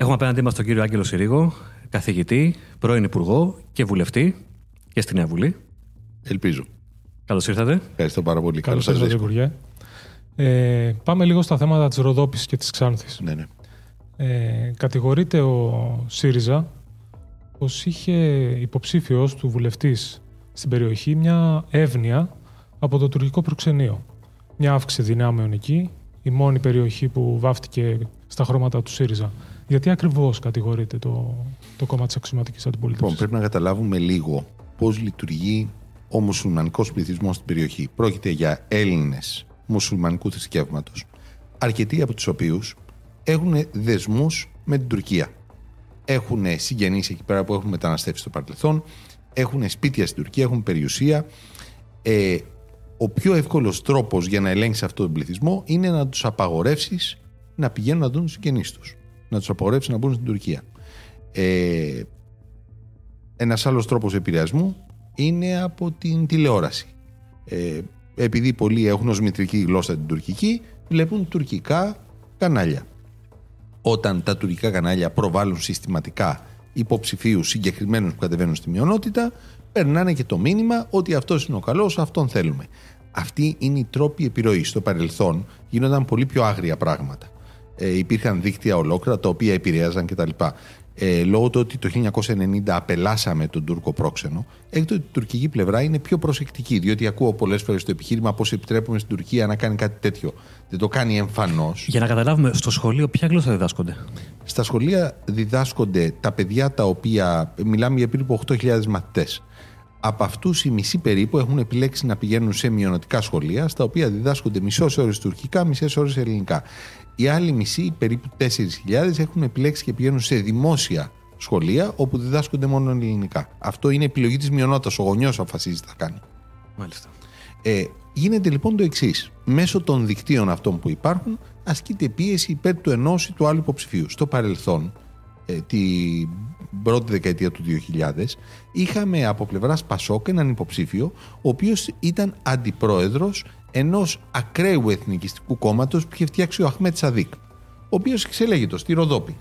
Έχουμε απέναντί μας τον κύριο Άγγελο Συρίγο, καθηγητή, πρώην υπουργό και βουλευτή και στη Νέα Βουλή. Ελπίζω. Καλώς ήρθατε. Ευχαριστώ πάρα πολύ. Καλώς ήρθατε, Υπουργέ. Πάμε λίγο στα θέματα της Ροδόπης και της Ξάνθης. Ναι, ναι. Κατηγορείται ο ΣΥΡΙΖΑ πως είχε υποψήφιος του βουλευτής στην περιοχή μια εύνοια από το τουρκικό προξενείο. Μια αύξηση δυνάμεων εκεί, η μόνη περιοχή που βάφτηκε στα χρώματα του ΣΥΡΙΖΑ. Γιατί ακριβώς κατηγορείται το κόμμα της αξιωματικής αντιπολίτευσης? Πρέπει να καταλάβουμε λίγο πώς λειτουργεί ο μουσουλμανικός πληθυσμός στην περιοχή. Πρόκειται για Έλληνες μουσουλμανικού θρησκεύματος, αρκετοί από τους οποίους έχουν δεσμούς με την Τουρκία. Έχουν συγγενείς εκεί πέρα που έχουν μεταναστεύσει στο παρελθόν, έχουν σπίτια στην Τουρκία, έχουν περιουσία. Ο πιο εύκολος τρόπος για να ελέγξεις αυτόν τον πληθυσμό είναι να τους απαγορεύσεις να πηγαίνουν να δουν τους συγγενείς τους. Να τους απαγορεύσεις να μπουν στην Τουρκία. Ένας άλλος τρόπος επηρεασμού είναι από την τηλεόραση. Επειδή πολλοί έχουν ως μητρική γλώσσα την τουρκική, βλέπουν τουρκικά κανάλια. Όταν τα τουρκικά κανάλια προβάλλουν συστηματικά υποψηφίους συγκεκριμένους που κατεβαίνουν στη μειονότητα, περνάνε και το μήνυμα ότι αυτός είναι ο καλός, αυτόν θέλουμε. Αυτή είναι η τρόπη επιρροής. Στο παρελθόν γίνονταν πολύ πιο άγρια πράγματα. Υπήρχαν δίκτυα ολόκληρα τα οποία επηρέαζαν κτλ. Λόγω του ότι το 1990 απελάσαμε τον Τούρκο πρόξενο, έκτοτε η τουρκική πλευρά είναι πιο προσεκτική, διότι ακούω πολλές φορές το επιχείρημα πώς επιτρέπουμε στην Τουρκία να κάνει κάτι τέτοιο. Δεν το κάνει εμφανώς. Για να καταλάβουμε, στο σχολείο ποια γλώσσα διδάσκονται? Στα σχολεία διδάσκονται τα παιδιά τα οποία, μιλάμε για περίπου 8.000 μαθητές. Από αυτούς οι μισοί περίπου έχουν επιλέξει να πηγαίνουν σε μειονοτικά σχολεία, στα οποία διδάσκονται μισές ώρες τουρκικά, μισές ώρες ελληνικά. Οι άλλοι μισοί, περίπου 4.000, έχουν επιλέξει και πηγαίνουν σε δημόσια σχολεία, όπου διδάσκονται μόνο ελληνικά. Αυτό είναι επιλογή της μειονότητας. Ο γονιός αποφασίζει τι θα κάνει. Μάλιστα. Γίνεται λοιπόν το εξής. Μέσω των δικτύων αυτών που υπάρχουν, ασκείται πίεση υπέρ του ενός ή του άλλου υποψηφίου. Στο παρελθόν, την πρώτη δεκαετία του 2000, είχαμε από πλευράς Πασόκ έναν υποψήφιο, ο οποίος ήταν αντιπρόεδρος ενός ακραίου εθνικιστικού κόμματος που είχε φτιάξει ο Αχμέτ Σαδίκ, ο οποίος εξελέγητος στη Ροδόπη.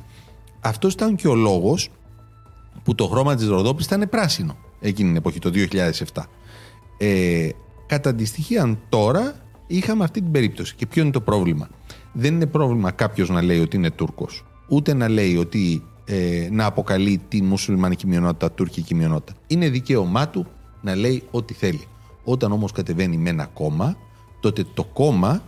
Αυτός ήταν και ο λόγος που το χρώμα της Ροδόπης ήταν πράσινο εκείνη την εποχή, το 2007. Κατά αντιστοιχεία τώρα είχαμε αυτή την περίπτωση. Και ποιο είναι το πρόβλημα? Δεν είναι πρόβλημα κάποιος να λέει ότι είναι Τούρκος, ούτε να λέει ότι να αποκαλεί τη μουσουλμανική μειονότητα τουρκική μειονότητα. Είναι δικαίωμά του να λέει ό,τι θέλει. Όταν όμως κατεβαίνει με ένα κόμμα, τότε το κόμμα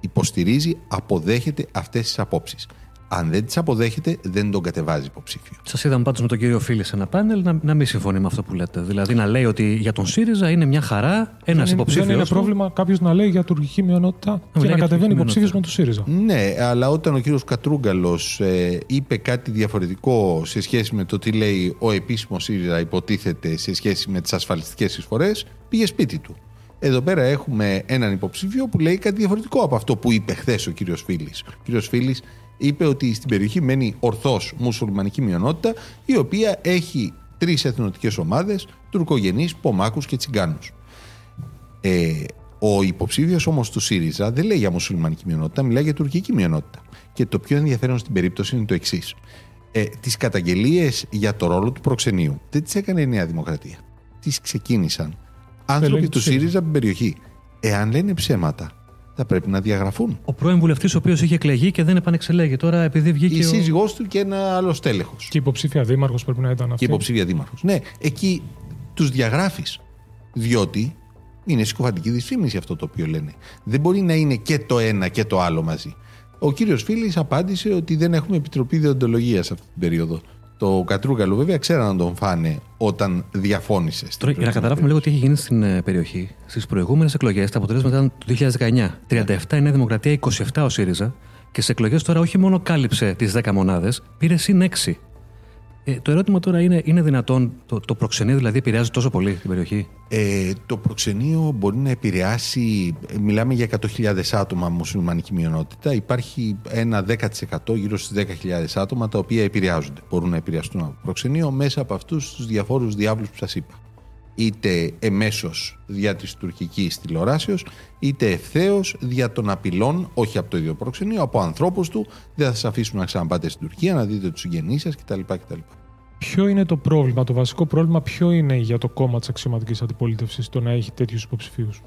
υποστηρίζει, αποδέχεται αυτές τις απόψεις. Αν δεν τις αποδέχεται, δεν τον κατεβάζει υποψήφιο. Σας είδαμε πάντως με τον κύριο Φίλη σε ένα πάνελ να μην συμφωνεί με αυτό που λέτε. Δηλαδή να λέει ότι για τον ΣΥΡΙΖΑ είναι μια χαρά ένας υποψήφιος. Δεν είναι πρόβλημα κάποιος να λέει για τουρκική μειονότητα και να κατεβαίνει υποψήφιος με τον ΣΥΡΙΖΑ. Ναι, αλλά όταν ο κύριος Κατρούγκαλος είπε κάτι διαφορετικό σε σχέση με το τι λέει ο επίσημος ΣΥΡΙΖΑ, υποτίθεται, σε σχέση με τις ασφαλιστικές εισφορές, πήγε σπίτι του. Εδώ πέρα έχουμε έναν υποψήφιο που λέει κάτι διαφορετικό από αυτό που είπε χθες ο κύριος Φίλης. Ο κύριος Φίλης είπε ότι στην περιοχή μένει ορθώς μουσουλμανική μειονότητα, η οποία έχει τρεις εθνοτικές ομάδες, τουρκογενείς, πομάκους και τσιγκάνους. Ο υποψήφιος όμως του ΣΥΡΙΖΑ δεν λέει για μουσουλμανική μειονότητα, μιλάει για τουρκική μειονότητα. Και το πιο ενδιαφέρον στην περίπτωση είναι το εξής. Τις καταγγελίες για το ρόλο του προξενείου δεν τις έκανε η Νέα Δημοκρατία. Τις ξεκίνησαν άνθρωποι του ΣΥΡΙΖΑ από την περιοχή. Εάν λένε ψέματα, θα πρέπει να διαγραφούν. Ο πρώην βουλευτής, ο οποίος είχε εκλεγεί και δεν επανεξελέγει τώρα, επειδή βγήκε. Η σύζυγός του και ένα άλλο στέλεχος. Και υποψήφια δήμαρχος πρέπει να ήταν αυτή. Και υποψήφια δήμαρχος. Ναι, εκεί τους διαγράφεις. Διότι είναι συκοφαντική δυσφήμιση αυτό το οποίο λένε. Δεν μπορεί να είναι και το ένα και το άλλο μαζί. Ο κύριος Φίλης απάντησε ότι δεν έχουμε επιτροπή δεοντολογίας αυτή την περίοδο. Το Κατρούγκαλο, βέβαια, ξέραν να τον φάνε όταν διαφώνησε. Τώρα, για να καταλάβουμε λίγο τι έχει γίνει στην περιοχή. Στις προηγούμενες εκλογές, τα αποτελέσματα ήταν το 2019. 37 η Νέα Δημοκρατία, 27 ο ΣΥΡΙΖΑ. Και στις εκλογές τώρα όχι μόνο κάλυψε τις 10 μονάδες, πήρε συν 6. Το ερώτημα τώρα είναι δυνατόν το προξενείο δηλαδή επηρεάζει τόσο πολύ την περιοχή? Το προξενείο μπορεί να επηρεάσει, μιλάμε για 100.000 άτομα μουσουλμανική μειονότητα, υπάρχει ένα 10%, γύρω στις 10.000 άτομα τα οποία επηρεάζονται, μπορούν να επηρεαστούν από το προξενείο μέσα από αυτούς τους διαφόρους διάβλους που σας είπα. είτε εμέσως δια της τουρκικής τηλεοράσεως, είτε ευθέως δια των απειλών, όχι από το ίδιο προξενείο, από ανθρώπους του, δεν θα σας αφήσουν να ξαναπάτε στην Τουρκία, να δείτε τους συγγενείς σας κτλ. Ποιο είναι το πρόβλημα, το βασικό πρόβλημα, ποιο είναι για το κόμμα της αξιωματικής αντιπολίτευσης το να έχει τέτοιους υποψηφίους?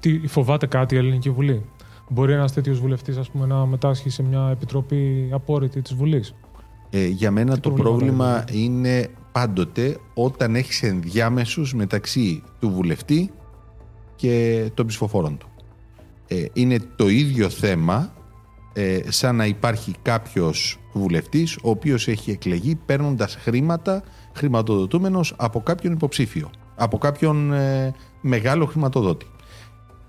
Τι, φοβάται κάτι η Ελληνική Βουλή? Μπορεί ένας τέτοιος βουλευτής, ας πούμε, να μετάσχει σε μια επιτροπή απόρριτη της Βουλής? Για μένα τι το πρόβλημα είναι πάντοτε όταν έχεις ενδιάμεσους μεταξύ του βουλευτή και των ψηφοφόρων του. Είναι το ίδιο θέμα σαν να υπάρχει κάποιος βουλευτής ο οποίος έχει εκλεγεί παίρνοντας χρήματα, χρηματοδοτούμενος από κάποιον υποψήφιο, από κάποιον μεγάλο χρηματοδότη.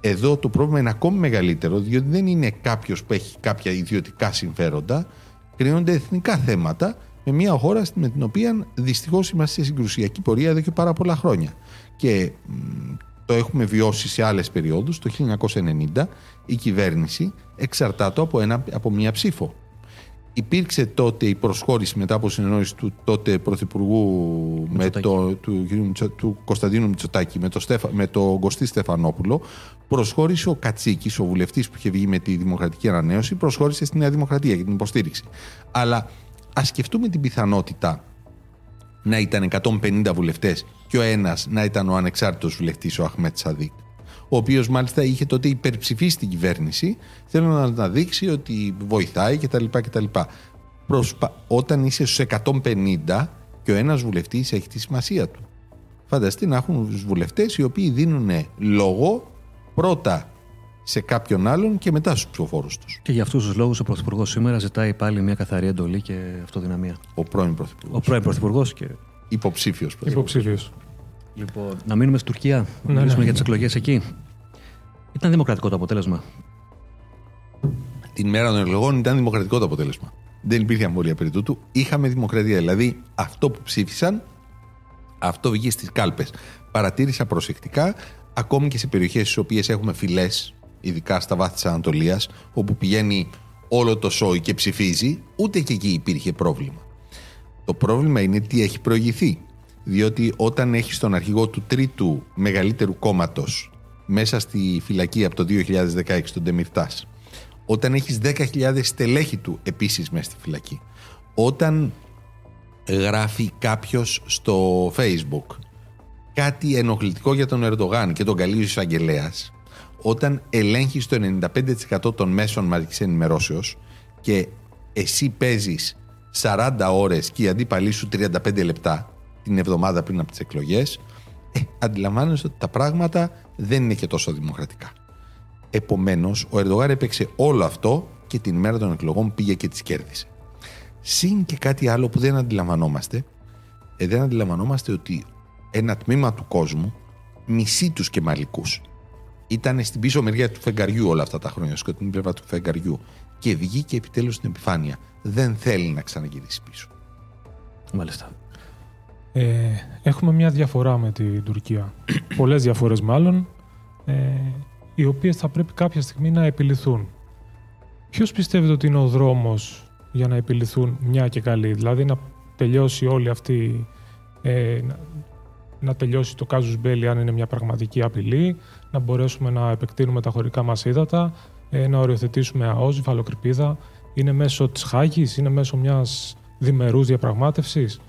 Εδώ το πρόβλημα είναι ακόμη μεγαλύτερο, διότι δεν είναι κάποιος που έχει κάποια ιδιωτικά συμφέροντα, κρίνονται εθνικά θέματα με μια χώρα με την οποία δυστυχώς είμαστε σε συγκρουσιακή πορεία εδώ και πάρα πολλά χρόνια. Και το έχουμε βιώσει σε άλλες περιόδους. Το 1990 η κυβέρνηση εξαρτάται από μια ψήφο. Υπήρξε τότε η προσχώρηση μετά από συνεννόηση του τότε Πρωθυπουργού του Κωνσταντίνου Μητσοτάκη με τον Κωστή Στεφανόπουλο. Προσχώρησε ο Κατσίκης, ο βουλευτής που είχε βγει με τη Δημοκρατική Ανανέωση, προσχώρησε στη Νέα Δημοκρατία για την υποστήριξη. Αλλά ας σκεφτούμε την πιθανότητα να ήταν 150 βουλευτές και ο ένας να ήταν ο ανεξάρτητος βουλευτής, ο Αχμέτ Σαδίκ, ο οποίος μάλιστα είχε τότε υπερψηφίσει την κυβέρνηση, θέλοντας να δείξει ότι βοηθάει κτλ. Όταν είσαι στους 150 και ο ένας βουλευτής έχει τη σημασία του, φανταστεί να έχουν βουλευτές οι οποίοι δίνουν λόγο πρώτα σε κάποιον άλλον και μετά στους ψηφοφόρους τους. Και για αυτούς τους λόγους ο Πρωθυπουργός σήμερα ζητάει πάλι μια καθαρή εντολή και αυτοδυναμία. Ο πρώην Πρωθυπουργός. Ο πρώην Πρωθυπουργός και υποψήφιος Πρωθυπουργός. Υποψήφιος. Λοιπόν, να μείνουμε στην Τουρκία, να μιλήσουμε για τις εκλογές εκεί. Ήταν δημοκρατικό το αποτέλεσμα? Την μέρα των εκλογών ήταν δημοκρατικό το αποτέλεσμα. Δεν υπήρχε αμφιβολία περί τούτου. Είχαμε δημοκρατία. Δηλαδή, αυτό που ψήφισαν, αυτό βγήκε στις κάλπες. Παρατήρησα προσεκτικά, ακόμη και σε περιοχές στις οποίες έχουμε φυλές, ειδικά στα βάθη της Ανατολίας, όπου πηγαίνει όλο το σόι και ψηφίζει, ούτε και εκεί υπήρχε πρόβλημα. Το πρόβλημα είναι τι έχει προηγηθεί. Διότι όταν έχεις τον αρχηγό του τρίτου μεγαλύτερου κόμματος μέσα στη φυλακή από το 2016, τον Τεμιρτάς, όταν έχεις 10.000 στελέχη του επίσης μέσα στη φυλακή, όταν γράφει κάποιος στο Facebook κάτι ενοχλητικό για τον Ερντογάν και τον Κάλιο Αγγελέας, όταν ελέγχεις το 95% των μέσων μαζικής ενημερώσεως και εσύ παίζεις 40 ώρες και η αντίπαλή σου 35 λεπτά την εβδομάδα πριν από τις εκλογές, αντιλαμβάνεσαι ότι τα πράγματα δεν είναι και τόσο δημοκρατικά. Επομένως, ο Ερντογάν έπαιξε όλο αυτό και την ημέρα των εκλογών πήγε και τις κέρδισε. Συν και κάτι άλλο που δεν αντιλαμβανόμαστε. Δεν αντιλαμβανόμαστε ότι ένα τμήμα του κόσμου, μισή τους κεμαλικούς, ήταν στην πίσω μεριά του φεγγαριού όλα αυτά τα χρόνια, σκοτεινή πλευρά του φεγγαριού, και βγήκε επιτέλους στην επιφάνεια. Δεν θέλει να ξαναγυρίσει πίσω. Μάλιστα. Έχουμε μια διαφορά με την Τουρκία, πολλές διαφορές μάλλον, οι οποίες θα πρέπει κάποια στιγμή να επιληθούν. Ποιος πιστεύετε ότι είναι ο δρόμος για να επιληθούν μια και καλή, δηλαδή να τελειώσει όλη αυτή, να τελειώσει το κάζους μπέλι αν είναι μια πραγματική απειλή, να μπορέσουμε να επεκτείνουμε τα χωρικά μας ύδατα, να οριοθετήσουμε ΑΟΣ, Βαλοκρηπίδα, είναι μέσω της Χάγης, είναι μέσω μιας διμερούς διαπραγμάτευσης?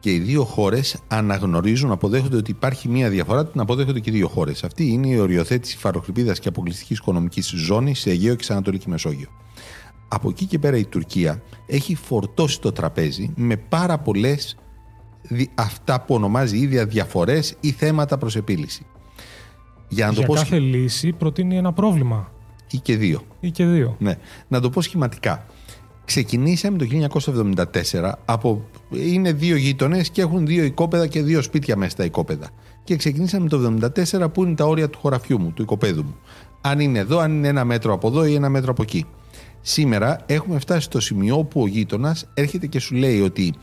Και οι δύο χώρες αναγνωρίζουν, αποδέχονται ότι υπάρχει μία διαφορά, την αποδέχονται και οι δύο χώρες. Αυτή είναι η οριοθέτηση φαροκρηπίδας και αποκλειστικής οικονομικής ζώνης σε Αιγαίο και σε Ανατολική Μεσόγειο. Από εκεί και πέρα η Τουρκία έχει φορτώσει το τραπέζι με πάρα πολλές αυτά που ονομάζει η ίδια διαφορές ή θέματα προς επίλυση. Για κάθε λύση προτείνει ένα πρόβλημα. Ή και δύο. Ναι. Να το πω σχηματικά. Ξεκινήσαμε το 1974 είναι δύο γείτονες και έχουν δύο οικόπεδα και δύο σπίτια μέσα στα οικόπεδα. Και ξεκινήσαμε το 1974 που είναι τα όρια του χωραφιού μου, του οικοπέδου μου. Αν είναι εδώ, αν είναι ένα μέτρο από εδώ ή ένα μέτρο από εκεί. Σήμερα έχουμε φτάσει στο σημείο που ο γείτονας έρχεται και σου λέει ότι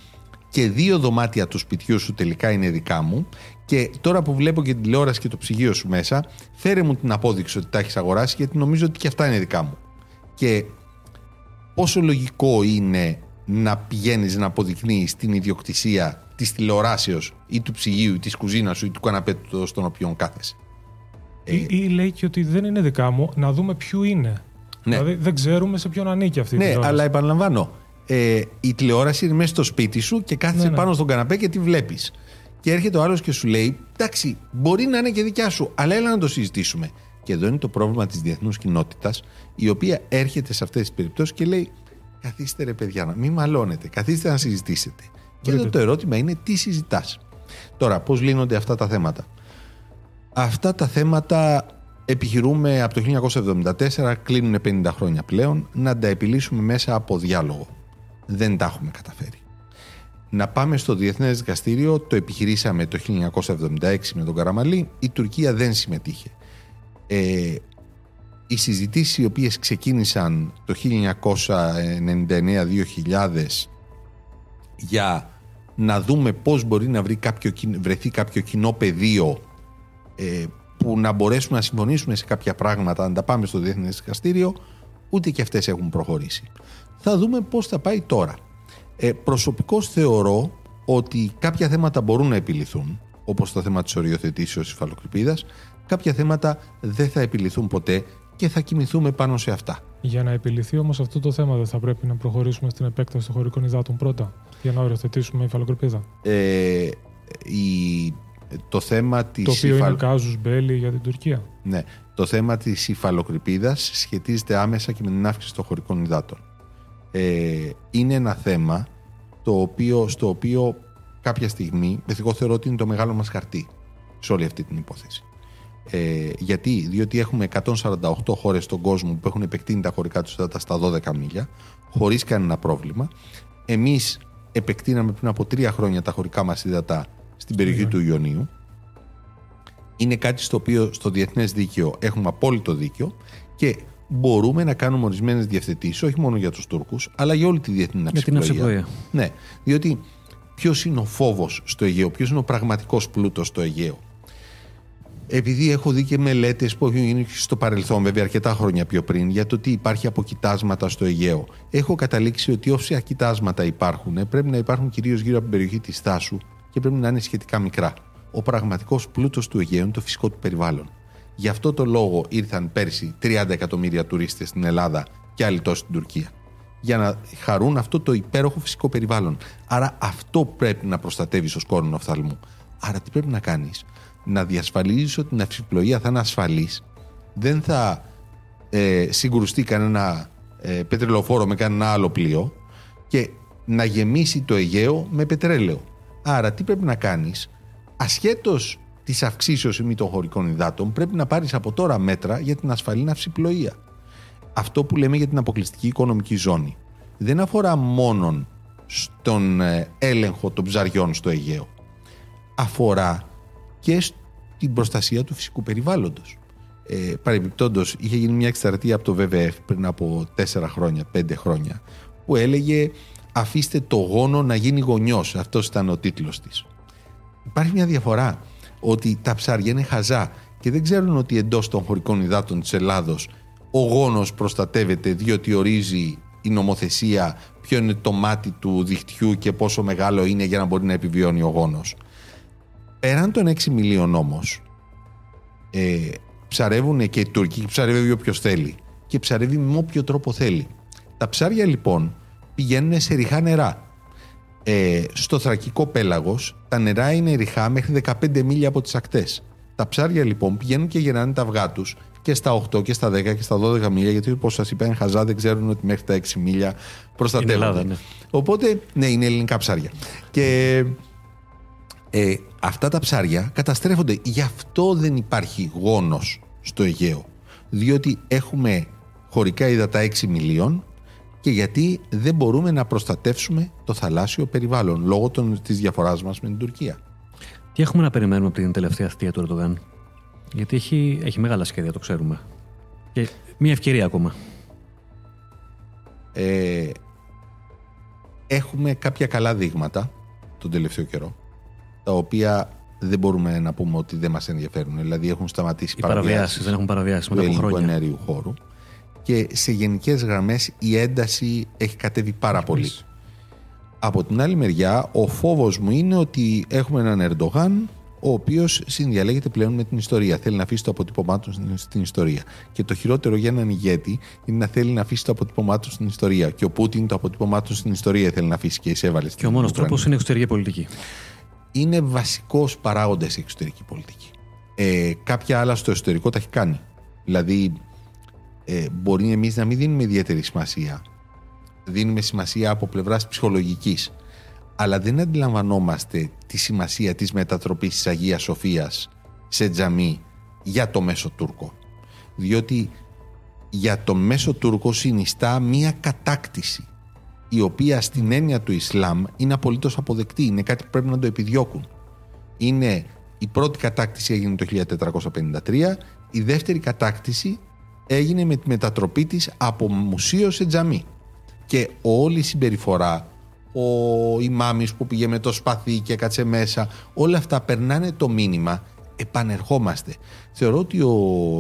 και δύο δωμάτια του σπιτιού σου τελικά είναι δικά μου, και τώρα που βλέπω και την τηλεόραση και το ψυγείο σου μέσα, φέρε μου την απόδειξη ότι τα έχεις αγοράσει, γιατί νομίζω ότι και αυτά είναι δικά μου. Και πόσο λογικό είναι να πηγαίνεις να αποδεικνύεις την ιδιοκτησία της τηλεοράσεως ή του ψυγείου ή της κουζίνας σου ή του καναπέτου στον οποίο κάθεσαι. Ή λέει και ότι δεν είναι δικά μου, να δούμε ποιο είναι. Ναι. Δηλαδή δεν ξέρουμε σε ποιον ανήκει αυτή η τηλεόραση. Ναι, αλλά επαναλαμβάνω, η τηλεόραση είναι μέσα στο σπίτι σου και κάθεσαι πάνω στον καναπέ και τη βλέπεις. Και έρχεται ο άλλος και σου λέει: εντάξει, μπορεί να είναι και δικιά σου, αλλά έλα να το συζητήσουμε. Και εδώ είναι το πρόβλημα της διεθνούς κοινότητας, η οποία έρχεται σε αυτές τις περιπτώσεις και λέει: καθίστε ρε παιδιά, μην μαλώνετε, καθίστε να συζητήσετε. Και εδώ το ερώτημα είναι: τι συζητάς. Τώρα, πώς λύνονται αυτά τα θέματα. Αυτά τα θέματα επιχειρούμε από το 1974, κλείνουν 50 χρόνια πλέον, να τα επιλύσουμε μέσα από διάλογο. Δεν τα έχουμε καταφέρει. Να πάμε στο Διεθνές Δικαστήριο, το επιχειρήσαμε το 1976 με τον Καραμαλή, η Τουρκία δεν συμμετείχε. Οι συζητήσεις οι οποίες ξεκίνησαν το 1999-2000 για να δούμε πώς μπορεί να βρεθεί κάποιο κοινό πεδίο που να μπορέσουμε να συμφωνήσουμε σε κάποια πράγματα, να τα πάμε στο Διεθνές Δικαστήριο, ούτε και αυτές έχουν προχωρήσει. Θα δούμε πώς θα πάει τώρα. Προσωπικώς θεωρώ ότι κάποια θέματα μπορούν να επιληθούν, όπως το θέμα της οριοθετήσεως υφαλοκρηπίδας. Κάποια θέματα δεν θα επιληθούν ποτέ και θα κοιμηθούμε πάνω σε αυτά. Για να επιληθεί όμως αυτό το θέμα, δεν θα πρέπει να προχωρήσουμε στην επέκταση των χωρικών υδάτων πρώτα, για να οριοθετήσουμε υφαλοκρηπίδα. Το θέμα της είναι κάζους μπέλι για την Τουρκία. Ναι. Το θέμα της υφαλοκρηπίδας σχετίζεται άμεσα και με την αύξηση των χωρικών υδάτων. Είναι ένα θέμα στο οποίο κάποια στιγμή, εγώ θεωρώ ότι είναι το μεγάλο μας χαρτί σε όλη αυτή την υπόθεση. Γιατί? Διότι έχουμε 148 χώρες στον κόσμο που έχουν επεκτείνει τα χωρικά τους υδάτα στα 12 μίλια, χωρίς κανένα πρόβλημα. Εμείς επεκτείναμε πριν από 3 χρόνια τα χωρικά μας υδάτα στην περιοχή του Ιωνίου. Είναι κάτι στο οποίο στο διεθνές δίκαιο έχουμε απόλυτο δίκαιο και μπορούμε να κάνουμε ορισμένες διευθετήσεις, όχι μόνο για τους Τούρκους, αλλά για όλη τη διεθνή ναυσιπλοεία. Ναι, διότι ποιος είναι ο φόβος στο Αιγαίο, ποιος είναι ο πραγματικός πλούτος στο Αιγαίο. Επειδή έχω δει και μελέτες που έχουν γίνει στο παρελθόν, βέβαια αρκετά χρόνια πιο πριν, για το τι υπάρχει από κοιτάσματα στο Αιγαίο, έχω καταλήξει ότι όσα κοιτάσματα υπάρχουν, πρέπει να υπάρχουν κυρίως γύρω από την περιοχή της Θάσου και πρέπει να είναι σχετικά μικρά. Ο πραγματικός πλούτος του Αιγαίου είναι το φυσικό του περιβάλλον. Γι' αυτό το λόγο ήρθαν πέρσι 30 εκατομμύρια τουρίστες στην Ελλάδα και άλλοι τόσοι στην Τουρκία. Για να χαρούν αυτό το υπέροχο φυσικό περιβάλλον. Άρα αυτό πρέπει να προστατεύεις ως κόρνο οφθαλμού. Άρα τι πρέπει να κάνεις? Να διασφαλίζεις ότι η ναυσιπλοεία θα είναι ασφαλής, δεν θα συγκρουστεί κανένα πετρελοφόρο με κανένα άλλο πλοίο και να γεμίσει το Αιγαίο με πετρέλαιο. Άρα τι πρέπει να κάνεις? Ασχέτως της αυξήσεως ή μη των χωρικών υδάτων, πρέπει να πάρεις από τώρα μέτρα για την ασφαλή ναυσιπλοεία. Αυτό που λέμε για την αποκλειστική οικονομική ζώνη δεν αφορά μόνο στον έλεγχο των ψαριών στο Αιγαίο. Αφορά και στην προστασία του φυσικού περιβάλλοντος. Παρεμπιπτόντως, είχε γίνει μια εκστρατεία από το WWF πριν από 4-5 χρόνια, που έλεγε «Αφήστε το γόνο να γίνει γονιός». Αυτός ήταν ο τίτλος της. Υπάρχει μια διαφορά, ότι τα ψάρια είναι χαζά και δεν ξέρουν ότι εντός των χωρικών υδάτων της Ελλάδος ο γόνος προστατεύεται, διότι ορίζει η νομοθεσία ποιο είναι το μάτι του διχτυού και πόσο μεγάλο είναι για να μπορεί να επιβιώνει ο γόνος. Πέραν των 6 μιλίων όμως, ψαρεύουν και οι Τούρκοι, ψαρεύει όποιος θέλει και ψαρεύει με όποιο τρόπο θέλει. Τα ψάρια λοιπόν πηγαίνουν σε ριχά νερά. Στο Θρακικό πέλαγος τα νερά είναι ριχά μέχρι 15 μίλια από τις ακτές. Τα ψάρια λοιπόν πηγαίνουν και γεννάνε τα αυγά τους και στα 8 και στα 10 και στα 12 μίλια, γιατί όπως σας είπα, είναι χαζά, δεν ξέρουν ότι μέχρι τα 6 μίλια προστατεύονται. Ελλάδα, ναι. Οπότε, ναι, είναι ελληνικά ψάρια. Και αυτά τα ψάρια καταστρέφονται. Γι' αυτό δεν υπάρχει γόνος στο Αιγαίο. Διότι έχουμε χωρικά ύδατα 6 μιλίων και γιατί δεν μπορούμε να προστατεύσουμε το θαλάσσιο περιβάλλον λόγω της διαφοράς μας με την Τουρκία. Τι έχουμε να περιμένουμε από την τελευταία αστεία του Ερντογάν? Γιατί έχει μεγάλα σχέδια, το ξέρουμε. Και μια ευκαιρία ακόμα. Έχουμε κάποια καλά δείγματα τον τελευταίο καιρό, τα οποία δεν μπορούμε να πούμε ότι δεν μας ενδιαφέρουν. Δηλαδή έχουν σταματήσει παραβιάσεις, δεν έχουν παραβιάσει μετά από χρόνια, του ελληνικού ενέργειου χώρου. Και σε γενικές γραμμές η ένταση έχει κατέβει πάρα πολύ. Από την άλλη μεριά, ο φόβος μου είναι ότι έχουμε έναν Ερντογάν ο οποίος συνδιαλέγεται πλέον με την ιστορία. Θέλει να αφήσει το αποτύπωμά του στην ιστορία. Και το χειρότερο για έναν ηγέτη είναι να θέλει να αφήσει το αποτύπωμά του στην ιστορία. Και ο Πούτιν το αποτύπωμά του στην ιστορία θέλει να αφήσει και εισέβαλε. Και ο μόνος τρόπος είναι εξωτερική πολιτική. Είναι βασικός παράγοντας η εξωτερική πολιτική. Κάποια άλλα στο εσωτερικό τα έχει κάνει. Δηλαδή, μπορεί εμείς να μην δίνουμε ιδιαίτερη σημασία. Δίνουμε σημασία από πλευράς ψυχολογικής. Αλλά δεν αντιλαμβανόμαστε τη σημασία της μετατροπής της Αγίας Σοφίας σε τζαμί για το μέσο Τούρκο. Διότι για το μέσο Τούρκο συνιστά μία κατάκτηση, η οποία στην έννοια του Ισλάμ είναι απολύτως αποδεκτή, είναι κάτι που πρέπει να το επιδιώκουν. Είναι η πρώτη κατάκτηση έγινε το 1453, η δεύτερη κατάκτηση έγινε με τη μετατροπή της από μουσείο σε τζαμί. Και όλη η συμπεριφορά, ο ημάμις που πήγε με το σπαθί και κάτσε μέσα, όλα αυτά περνάνε το μήνυμα, επανερχόμαστε. Θεωρώ ότι ο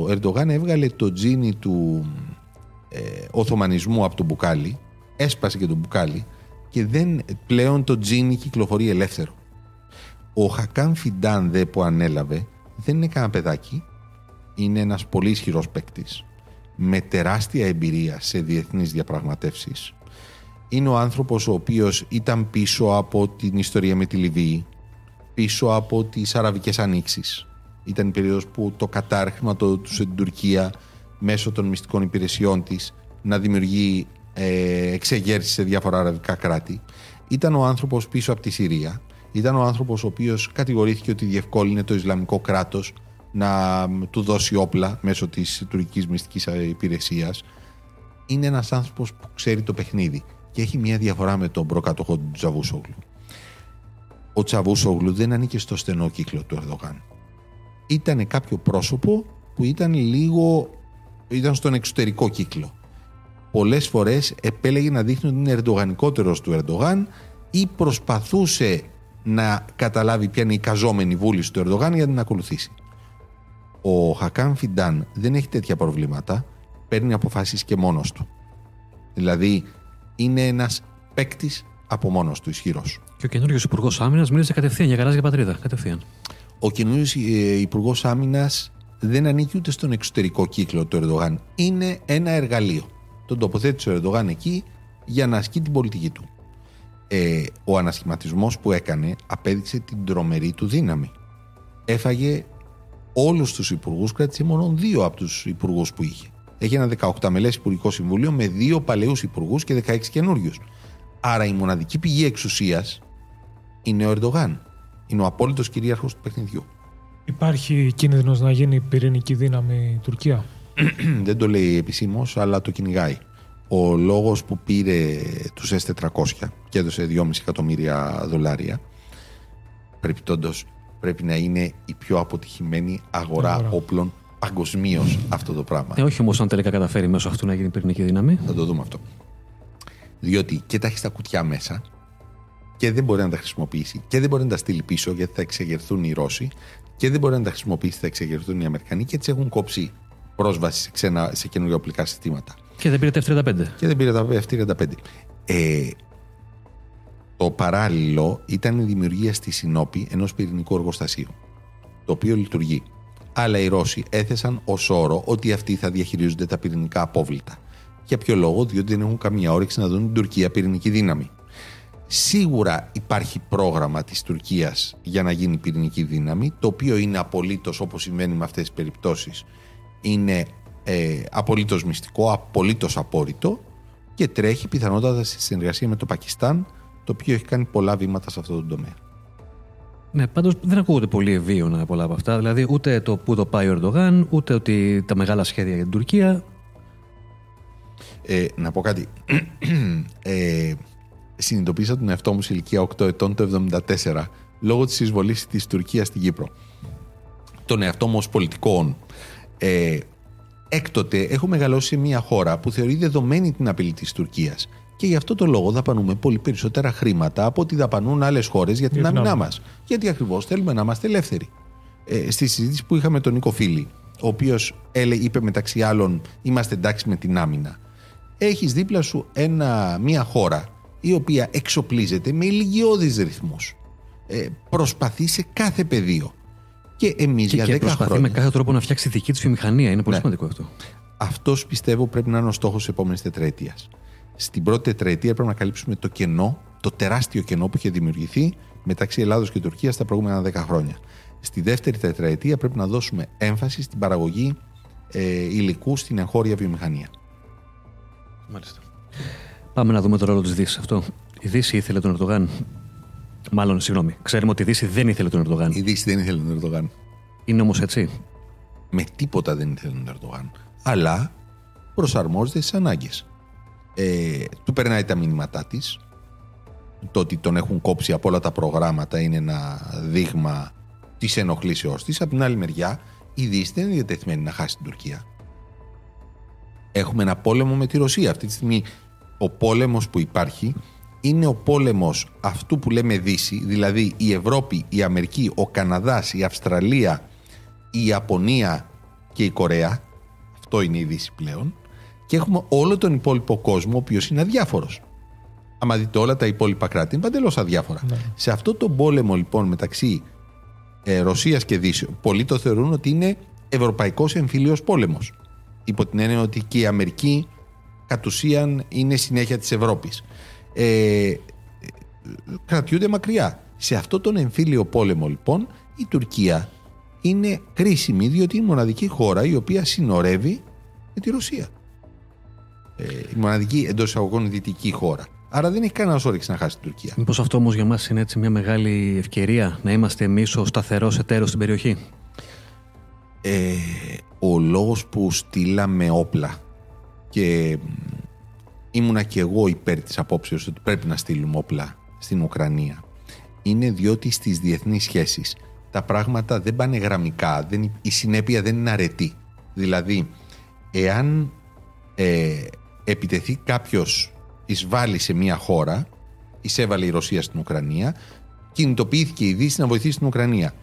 Ερντογάν έβγαλε το τζίνι του Οθωμανισμού από το μπουκάλι, έσπασε και το μπουκάλι και δεν πλέον το τζίνι κυκλοφορεί ελεύθερο. Ο Χακάν Φιντάν δε που ανέλαβε δεν είναι κανένα παιδάκι, είναι ένας πολύ ισχυρός παίκτης με τεράστια εμπειρία σε διεθνείς διαπραγματεύσεις. Είναι ο άνθρωπος ο οποίος ήταν πίσω από την ιστορία με τη Λιβύη, πίσω από τις Αραβικές Ανοίξεις. Ήταν η περίοδος που το Κατάρ χρηματοδοτούσε την Τουρκία μέσω των μυστικών υπηρεσιών της να δημιουργεί εξεγέρσεις σε διάφορα αραβικά κράτη. Ήταν ο άνθρωπος πίσω από τη Συρία. Ήταν ο άνθρωπος ο οποίος κατηγορήθηκε ότι διευκόλυνε το Ισλαμικό κράτος να του δώσει όπλα μέσω της τουρκικής μυστικής υπηρεσίας. Είναι ένας άνθρωπος που ξέρει το παιχνίδι και έχει μια διαφορά με τον προκατοχό του Τσαβούσογλου. Ο Τσαβούσογλου δεν ανήκε στο στενό κύκλο του Ερντογάν. Ήτανε κάποιο πρόσωπο που ήταν στον εξωτερικό κύκλο. Πολλές φορές επέλεγε να δείχνει ότι είναι ερντογανικότερος του Ερντογάν ή προσπαθούσε να καταλάβει ποια είναι η καζόμενη βούληση του Ερντογάν για να την ακολουθήσει. Ο Χακάν Φιντάν δεν έχει τέτοια προβλήματα, παίρνει αποφάσεις και μόνος του. Δηλαδή είναι ένας παίκτης από μόνος του, ισχυρός. Και ο καινούριος υπουργός άμυνας μίλησε κατευθείαν για γαλάζια πατρίδα. Κατευθείαν. Ο καινούριος υπουργός άμυνας δεν ανήκει ούτε στον εξωτερικό κύκλο του Ερντογάν. Είναι ένα εργαλείο. Τον τοποθέτησε ο Ερντογάν εκεί για να ασκεί την πολιτική του. Ο ανασχηματισμός που έκανε απέδειξε την τρομερή του δύναμη. Έφαγε όλους τους υπουργούς, κράτησε μόνο δύο από τους υπουργούς που είχε. Έχει ένα 18 μελές υπουργικό συμβούλιο με δύο παλαιούς υπουργούς και 16 καινούριους. Άρα η μοναδική πηγή εξουσίας είναι ο Ερντογάν. Είναι ο απόλυτος κυρίαρχος του παιχνιδιού. Υπάρχει κίνδυνος να γίνει πυρηνική δύναμη η Τουρκία? Δεν το λέει επισήμως, αλλά το κυνηγάει. Ο λόγος που πήρε τους S400 και έδωσε 2,5 εκατομμύρια δολάρια πρέπει να είναι η πιο αποτυχημένη αγορά όπλων παγκοσμίως αυτό το πράγμα. Όχι όμως αν τελικά καταφέρει μέσω αυτού να γίνει πυρηνική δύναμη. Θα το δούμε αυτό. Διότι και τα έχει στα κουτιά μέσα και δεν μπορεί να τα χρησιμοποιήσει και δεν μπορεί να τα στείλει πίσω γιατί θα εξεγερθούν οι Ρώσοι και δεν μπορεί να τα χρησιμοποιήσει, θα εξεγερθούν οι Αμερικανοί και έτσι έχουν κόψει πρόσβαση σε καινούργια οπλικά συστήματα. Και δεν πήρε τα F-35. Το παράλληλο ήταν η δημιουργία στη Σινόπη ενός πυρηνικού εργοστασίου, το οποίο λειτουργεί. Αλλά οι Ρώσοι έθεσαν ως όρο ότι αυτοί θα διαχειρίζονται τα πυρηνικά απόβλητα. Για ποιο λόγο? Διότι δεν έχουν καμία όρεξη να δουν την Τουρκία πυρηνική δύναμη. Σίγουρα υπάρχει πρόγραμμα της Τουρκίας για να γίνει πυρηνική δύναμη, το οποίο είναι απολύτως, όπως συμβαίνει με αυτές τις περιπτώσεις, είναι απολύτως μυστικό, απολύτως απόρριτο και τρέχει πιθανότατα σε συνεργασία με το Πακιστάν, το οποίο έχει κάνει πολλά βήματα σε αυτό το τομέα. Ναι, πάντως δεν ακούγονται πολύ ευίωνα πολλά από αυτά. Δηλαδή, ούτε το πού το πάει ο Ερντογάν, ούτε ότι τα μεγάλα σχέδια για την Τουρκία. Να πω κάτι. Συνειδητοποίησα τον εαυτό μου σε ηλικία 8 ετών το 1974 λόγω της εισβολής της Τουρκίας στην Κύπρο. Τον εαυτό μου ως πολιτικό. Έκτοτε έχω μεγαλώσει σε μια χώρα που θεωρεί δεδομένη την απειλή της Τουρκίας και γι' αυτό το λόγο δαπανούμε πολύ περισσότερα χρήματα από ό,τι δαπανούν άλλες χώρες για την άμυνά μας. Γιατί ακριβώς θέλουμε να είμαστε ελεύθεροι. Στη συζήτηση που είχαμε τον Νίκο Φίλη, ο οποίος είπε μεταξύ άλλων είμαστε εντάξει με την άμυνα, έχεις δίπλα σου μια χώρα η οποία εξοπλίζεται με ηλικιώδεις ρυθμούς. Προσπαθεί σε κάθε πεδίο. Και εμείς για 10 χρόνια. Προσπαθεί με κάθε τρόπο να φτιάξει δική της βιομηχανία. Είναι πολύ σημαντικό αυτό. Αυτός πιστεύω πρέπει να είναι ο στόχος της επόμενης τετραετίας. Στην πρώτη τετραετία πρέπει να καλύψουμε το κενό, το τεράστιο κενό που είχε δημιουργηθεί μεταξύ Ελλάδος και Τουρκίας τα προηγούμενα 10 χρόνια. Στη δεύτερη τετραετία πρέπει να δώσουμε έμφαση στην παραγωγή υλικού στην εγχώρια βιομηχανία. Μάλιστα. Πάμε να δούμε το ρόλο της Δύσης αυτό. Η Δύση ήθελε τον Ερντογάν. Μάλλον, συγγνώμη. Ξέρουμε ότι η Δύση δεν ήθελε τον Ερντογάν. Η Δύση δεν ήθελε τον Ερντογάν. Είναι όμως έτσι. Με τίποτα δεν ήθελε τον Ερντογάν. Αλλά προσαρμόζεται στις ανάγκες. Του περνάει τα μηνύματά της. Το ότι τον έχουν κόψει από όλα τα προγράμματα είναι ένα δείγμα της ενοχλήσεώς της. Από την άλλη μεριά, η Δύση δεν είναι διατεθειμένη να χάσει την Τουρκία. Έχουμε ένα πόλεμο με τη Ρωσία. Αυτή τη στιγμή ο πόλεμος που υπάρχει είναι ο πόλεμος αυτού που λέμε Δύση, δηλαδή η Ευρώπη, η Αμερική, ο Καναδάς, η Αυστραλία, η Ιαπωνία και η Κορέα. Αυτό είναι η Δύση πλέον. Και έχουμε όλο τον υπόλοιπο κόσμο, ο οποίος είναι αδιάφορος. Άμα δείτε όλα τα υπόλοιπα κράτη, είναι παντελώς αδιάφορα. Ναι. Σε αυτό τον πόλεμο λοιπόν μεταξύ Ρωσίας και Δύσης, πολλοί το θεωρούν ότι είναι ευρωπαϊκός εμφυλίος πόλεμος. Υπό την έννοια ότι και η Αμερική κατ' ουσίαν είναι συνέχεια της Ευρώπης. Κρατιούνται μακριά. Σε αυτό τον εμφύλιο πόλεμο λοιπόν η Τουρκία είναι κρίσιμη, διότι είναι η μοναδική χώρα η οποία συνορεύει με τη Ρωσία. Η μοναδική εντός εισαγωγών δυτική χώρα. Άρα δεν έχει κανένα όρεξη να χάσει την Τουρκία. Μήπως αυτό όμως για μας είναι έτσι μια μεγάλη ευκαιρία να είμαστε εμείς ο σταθερός εταίρος στην περιοχή? Ο λόγος που στείλαμε όπλα και ήμουνα και εγώ υπέρ της απόψεως ότι πρέπει να στείλουμε όπλα στην Ουκρανία είναι διότι στις διεθνείς σχέσεις τα πράγματα δεν πάνε γραμμικά, η συνέπεια δεν είναι αρετή. Δηλαδή, εάν επιτεθεί κάποιος, εισβάλλει σε μια χώρα, εισέβαλε η Ρωσία στην Ουκρανία, κινητοποιήθηκε η Δύση να βοηθήσει την Ουκρανία.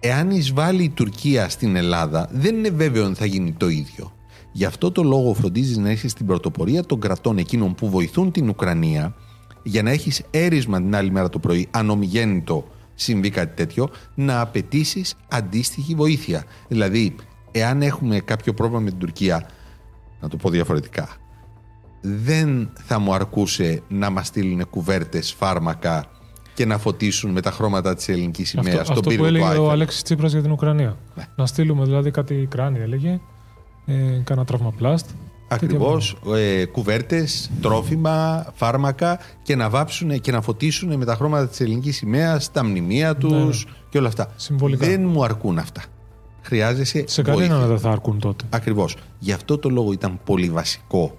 Εάν εισβάλλει η Τουρκία στην Ελλάδα, δεν είναι βέβαιο ότι θα γίνει το ίδιο. Γι' αυτό το λόγο φροντίζεις να έχεις την πρωτοπορία των κρατών εκείνων που βοηθούν την Ουκρανία, για να έχεις έρισμα την άλλη μέρα το πρωί, αν ομιγέννητο συμβεί κάτι τέτοιο, να απαιτήσεις αντίστοιχη βοήθεια. Δηλαδή, εάν έχουμε κάποιο πρόβλημα με την Τουρκία, να το πω διαφορετικά, δεν θα μου αρκούσε να μας στείλουν κουβέρτες, φάρμακα και να φωτίσουν με τα χρώματα της ελληνικής σημαίας. Αυτό που έλεγε ο Αλέξης Τσίπρας για την Ουκρανία. Ναι. Να στείλουμε δηλαδή κάτι κράνη, έλεγε. Κάνα τραυμαπλάστ. Ακριβώς, κουβέρτες, τρόφιμα, φάρμακα και να βάψουν και να φωτίσουν με τα χρώματα της ελληνικής σημαίας τα μνημεία τους και όλα αυτά. Συμβολικά. Δεν μου αρκούν αυτά. Χρειάζεσαι. Σε κανέναν δεν θα αρκούν τότε. Ακριβώς. Γι' αυτό το λόγο ήταν πολύ βασικό.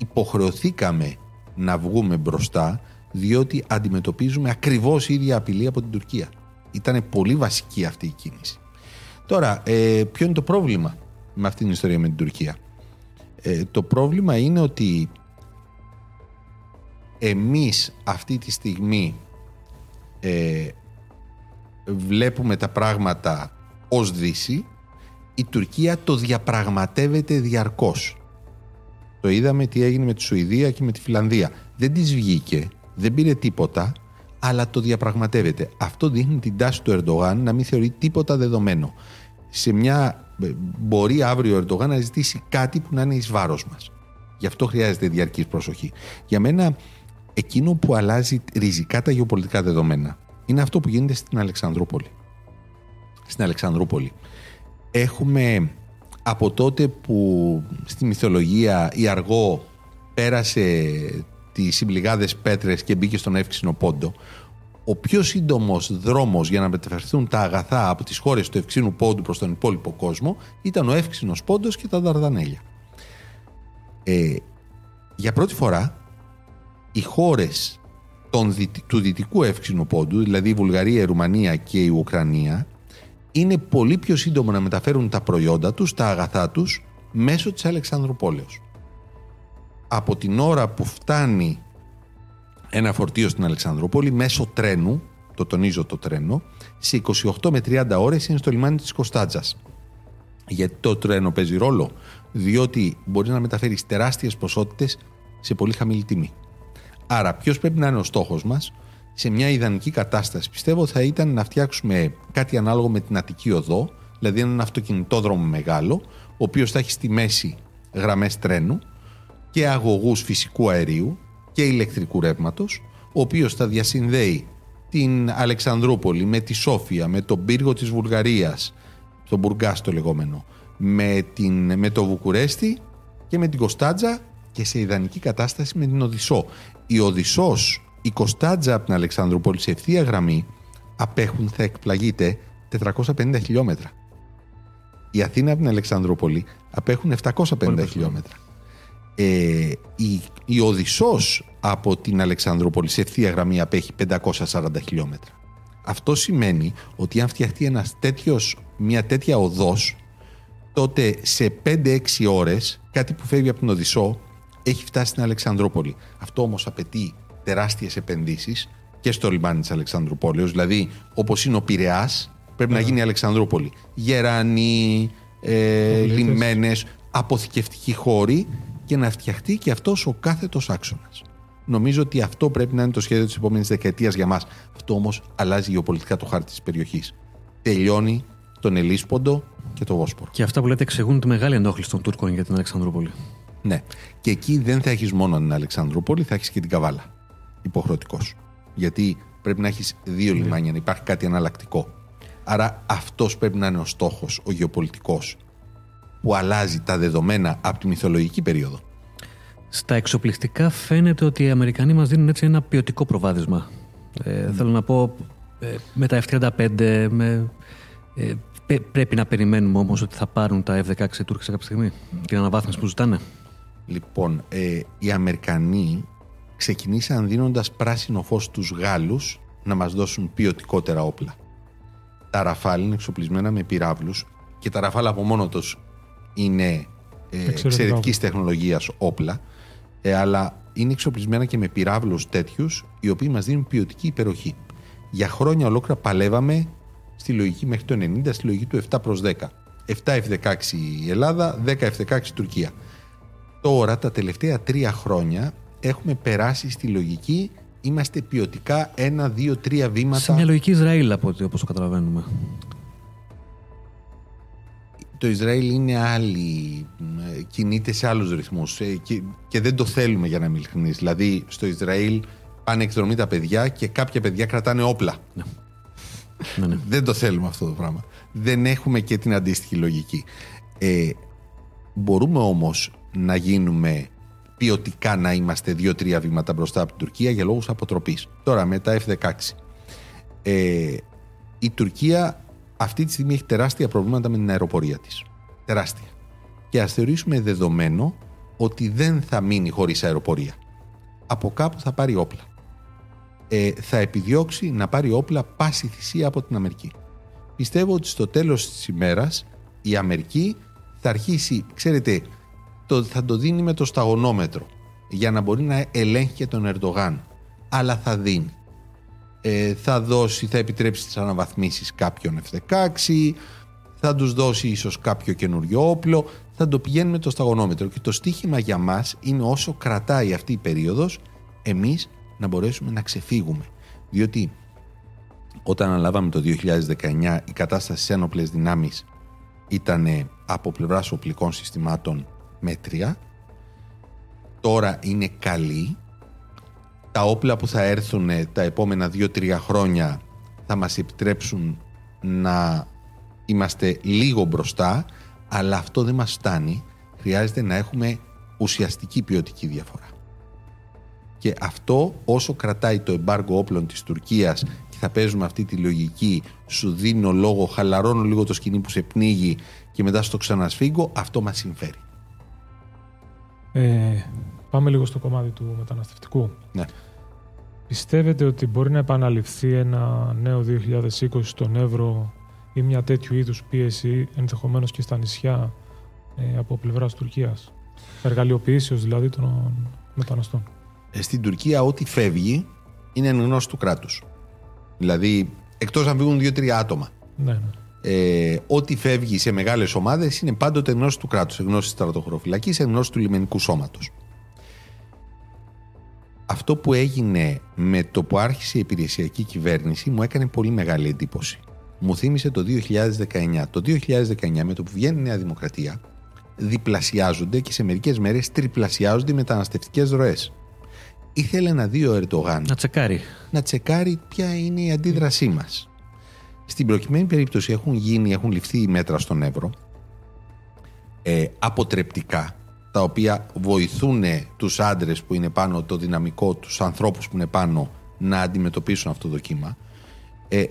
Υποχρεωθήκαμε να βγούμε μπροστά, διότι αντιμετωπίζουμε ακριβώς η ίδια απειλή από την Τουρκία. Ήταν πολύ βασική αυτή η κίνηση. Τώρα, ποιο είναι το πρόβλημα με αυτήν την ιστορία με την Τουρκία? Το πρόβλημα είναι ότι εμείς αυτή τη στιγμή βλέπουμε τα πράγματα ως Δύση. Η Τουρκία το διαπραγματεύεται διαρκώς. Το είδαμε τι έγινε με τη Σουηδία και με τη Φιλανδία. Δεν της βγήκε, δεν πήρε τίποτα, αλλά το διαπραγματεύεται. Αυτό δείχνει την τάση του Ερντογάν να μην θεωρεί τίποτα δεδομένο. Μπορεί αύριο ο Ερντογάν να ζητήσει κάτι που να είναι εις βάρος μας. Γι' αυτό χρειάζεται διαρκής προσοχή. Για μένα, εκείνο που αλλάζει ριζικά τα γεωπολιτικά δεδομένα είναι αυτό που γίνεται στην Αλεξανδρούπολη. Στην Αλεξανδρούπολη έχουμε από τότε που στη μυθολογία η Αργό πέρασε τις συμπληγάδες πέτρες και μπήκε στον Εύξηνο Πόντο, ο πιο σύντομος δρόμος για να μεταφερθούν τα αγαθά από τις χώρες του Ευξήνου Πόντου προς τον υπόλοιπο κόσμο ήταν ο Εύξηνος Πόντος και τα Δαρδανέλια. Για πρώτη φορά οι χώρες του δυτικού Εύξηνου Πόντου, δηλαδή η Βουλγαρία, η Ρουμανία και η Ουκρανία, είναι πολύ πιο σύντομο να μεταφέρουν τα προϊόντα τους, τα αγαθά τους, μέσω της Αλεξανδρουπόλεως. Από την ώρα που φτάνει ένα φορτίο στην Αλεξανδρούπολη μέσω τρένου, το τονίζω το τρένο, σε 28 με 30 ώρες είναι στο λιμάνι της Κωστάντζας. Γιατί το τρένο παίζει ρόλο? Διότι μπορεί να μεταφέρεις τεράστιες ποσότητες σε πολύ χαμηλή τιμή. Άρα, ποιος πρέπει να είναι ο στόχος μας? Σε μια ιδανική κατάσταση, πιστεύω, θα ήταν να φτιάξουμε κάτι ανάλογο με την Αττική Οδό, δηλαδή έναν αυτοκινητόδρομο μεγάλο, ο οποίος θα έχει στη μέση γραμμές τρένου και αγωγούς φυσικού αερίου και ηλεκτρικού ρεύματος, ο οποίος θα διασυνδέει την Αλεξανδρούπολη με τη Σόφια, με τον πύργο της Βουλγαρίας, τον Μπουργκάς το λεγόμενο, με το Βουκουρέστι και με την Κωστάντζα και σε ιδανική κατάσταση με την Οδυσσό. Η Οδυσσός, η Κωστάντζα από την Αλεξανδρούπολη σε ευθεία γραμμή απέχουν, θα εκπλαγείτε, 450 χιλιόμετρα. Η Αθήνα από την Αλεξανδρούπολη απέχουν 750 χιλιόμετρα. Η Οδυσσός από την Αλεξανδρούπολη σε ευθεία γραμμή απέχει 540 χιλιόμετρα. Αυτό σημαίνει ότι αν φτιαχτεί μια τέτοια οδός, τότε σε 5-6 ώρες κάτι που φεύγει από την Οδυσσό έχει φτάσει στην Αλεξανδρούπολη. Αυτό όμως απαιτεί τεράστιες επενδύσεις και στο λιμάνι της Αλεξανδρούπολης. Δηλαδή, όπως είναι ο Πειραιάς, πρέπει να γίνει η Αλεξανδρούπολη. Γερανοί, λιμένες, αποθηκευτικοί χώροι, και να φτιαχτεί και αυτός ο κάθετος άξονας. Νομίζω ότι αυτό πρέπει να είναι το σχέδιο της επόμενης δεκαετίας για μας. Αυτό όμως αλλάζει γεωπολιτικά το χάρτη της περιοχής. Τελειώνει τον Ελίσποντο και το Βόσπορο. Και αυτά που λέτε εξηγούν τη μεγάλη ενόχληση των Τούρκων για την Αλεξανδρούπολη. Ναι. Και εκεί δεν θα έχεις μόνο την Αλεξανδρούπολη, θα έχεις και την Καβάλα. Υποχρεωτικός. Γιατί πρέπει να έχεις δύο λιμάνια, να υπάρχει κάτι εναλλακτικό. Άρα αυτός πρέπει να είναι ο στόχος, ο γεωπολιτικός, που αλλάζει τα δεδομένα από τη μυθολογική περίοδο. Στα εξοπλιστικά φαίνεται ότι οι Αμερικανοί μας δίνουν έτσι ένα ποιοτικό προβάδισμα. Θέλω να πω, με τα F-35 πρέπει να περιμένουμε όμως ότι θα πάρουν τα F-16 Τούρκοι σε κάποια στιγμή, την αναβάθμιση που ζητάνε. Λοιπόν, οι Αμερικανοί ξεκινήσαν δίνοντας πράσινο φως στους Γάλλους να μας δώσουν ποιοτικότερα όπλα. Τα Ραφάλ είναι εξοπλισμένα με πυράβλους και τα Ραφάλ από μόνο τους είναι εξαιρετικής τεχνολογίας όπλα, αλλά είναι εξοπλισμένα και με πυράβλους τέτοιους, οι οποίοι μας δίνουν ποιοτική υπεροχή. Για χρόνια ολόκληρα παλεύαμε στη λογική μέχρι το 90, στη λογική του 7/10. 7 F-16 η Ελλάδα, 10 F-16 η Τουρκία. Τώρα τα τελευταία 3 χρόνια έχουμε περάσει στη λογική, είμαστε ποιοτικά 1, 2, 3 βήματα. Σε μια λογική Ισραήλ, από ό,τι όπως το καταλαβαίνουμε. Το Ισραήλ είναι άλλη, κινείται σε άλλους ρυθμούς και δεν το θέλουμε, για να είμαι ειλικρινής. Δηλαδή, στο Ισραήλ πάνε εκδρομή τα παιδιά και κάποια παιδιά κρατάνε όπλα. Ναι. Δεν το θέλουμε αυτό το πράγμα. Δεν έχουμε και την αντίστοιχη λογική. Μπορούμε όμως να γίνουμε ποιοτικά, να είμαστε 2-3 βήματα μπροστά από την Τουρκία για λόγους αποτροπής. Τώρα, με τα F-16. Η Τουρκία αυτή τη στιγμή έχει τεράστια προβλήματα με την αεροπορία της. Τεράστια. Και ας θεωρήσουμε δεδομένο ότι δεν θα μείνει χωρίς αεροπορία. Από κάπου θα πάρει όπλα. Θα επιδιώξει να πάρει όπλα πάση θυσία από την Αμερική. Πιστεύω ότι στο τέλος της ημέρας η Αμερική θα αρχίσει, ξέρετε, θα το δίνει με το σταγονόμετρο για να μπορεί να ελέγχει και τον Ερντογάν. Αλλά θα δίνει. Θα δώσει, θα επιτρέψει τις αναβαθμίσεις κάποιων F-16, θα τους δώσει ίσως κάποιο καινούριο όπλο, θα το πηγαίνει με το σταγονόμετρο. Και το στίχημα για μας είναι, όσο κρατάει αυτή η περίοδος, εμείς να μπορέσουμε να ξεφύγουμε. Διότι όταν αναλάβαμε το 2019, η κατάσταση στις ένοπλες δυνάμεις ήταν από πλευράς οπλικών συστημάτων μέτρια, τώρα είναι καλή. Τα όπλα που θα έρθουν τα επόμενα 2-3 χρόνια θα μας επιτρέψουν να είμαστε λίγο μπροστά, αλλά αυτό δεν μας φτάνει. Χρειάζεται να έχουμε ουσιαστική ποιοτική διαφορά. Και αυτό, όσο κρατάει το εμπάργκο όπλων της Τουρκίας και θα παίζουμε αυτή τη λογική, σου δίνω λόγο, χαλαρώνω λίγο το σκηνή που σε πνίγει και μετά στο ξανασφίγγω, αυτό μας συμφέρει. Πάμε λίγο στο κομμάτι του μεταναστευτικού. Ναι. Πιστεύετε ότι μπορεί να επαναληφθεί ένα νέο 2020 στον Εύρο ή μια τέτοιου είδους πίεση, ενδεχομένως και στα νησιά, από πλευράς Τουρκίας? Εργαλειοποιήσεως δηλαδή των μεταναστών. Στην Τουρκία ό,τι φεύγει είναι εν γνώση του κράτους. Δηλαδή, εκτός αν φύγουν 2-3 άτομα. Ναι. Ό,τι φεύγει σε μεγάλες ομάδες είναι πάντοτε εν γνώση του κράτους, εν γνώση της στρατοχωροφυλακής, εν γνώση του λιμενικού σώματος. αυτό που έγινε με το που άρχισε η υπηρεσιακή κυβέρνηση μου έκανε πολύ μεγάλη εντύπωση. Μου θύμισε το 2019. Το 2019 με το που βγαίνει η Νέα Δημοκρατία διπλασιάζονται και σε μερικές μέρες τριπλασιάζονται οι μεταναστευτικές ροές. Ήθελε να δει ο Ερντογάν να τσεκάρει ποια είναι η αντίδρασή μας. Στην προκειμένη περίπτωση έχουν ληφθεί μέτρα στον Εύρο αποτρεπτικά, τα οποία βοηθούν τους άντρες που είναι πάνω, το δυναμικό, τους ανθρώπους που είναι πάνω να αντιμετωπίσουν αυτό το κύμα.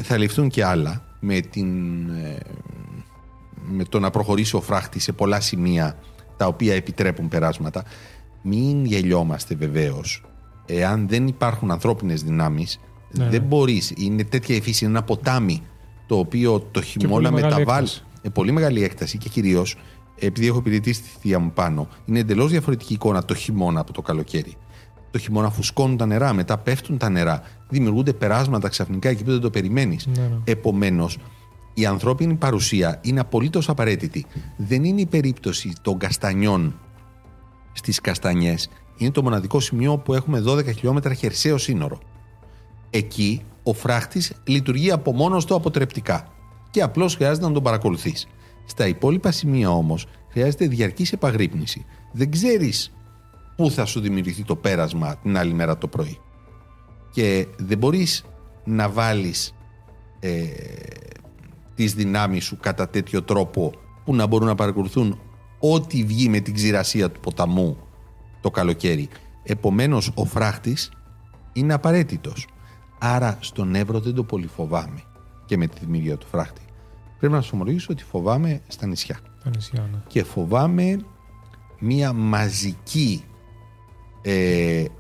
Θα ληφθούν και άλλα με το να προχωρήσει ο φράχτης σε πολλά σημεία τα οποία επιτρέπουν περάσματα. Μην γελιόμαστε βεβαίως. Εάν δεν υπάρχουν ανθρώπινες δυνάμεις, ναι, δεν μπορείς. Είναι τέτοια η φύση, είναι ένα ποτάμι το οποίο το χειμώνα μεταβάλλει. Πολύ μεγάλη έκταση και κυρίως, επειδή έχω υπηρετήσει τη θητεία μου πάνω, είναι εντελώς διαφορετική εικόνα το χειμώνα από το καλοκαίρι. Το χειμώνα φουσκώνουν τα νερά, μετά πέφτουν τα νερά, δημιουργούνται περάσματα ξαφνικά εκεί που δεν το περιμένεις. Ναι. Επομένως, η ανθρώπινη παρουσία είναι απολύτως απαραίτητη. Δεν είναι η περίπτωση των καστανιών στις καστανιές. Είναι το μοναδικό σημείο που έχουμε 12 χιλιόμετρα χερσαίο σύνορο. Εκεί ο φράχτης λειτουργεί από μόνος του αποτρεπτικά και απλώς χρειάζεται να τον παρακολουθείς. Στα υπόλοιπα σημεία όμως χρειάζεται διαρκής επαγρύπνηση. Δεν ξέρεις πού θα σου δημιουργηθεί το πέρασμα την άλλη μέρα το πρωί. Και δεν μπορείς να βάλεις τις δυνάμεις σου κατά τέτοιο τρόπο που να μπορούν να παρακολουθούν ό,τι βγει με την ξηρασία του ποταμού το καλοκαίρι. Επομένως ο φράχτης είναι απαραίτητος. Άρα στον Εύρο δεν το πολύ φοβάμαι και με τη δημιουργία του φράχτη. Πρέπει να σου ομολογήσω ότι φοβάμαι στα νησιά. Ναι. Και φοβάμαι μία μαζική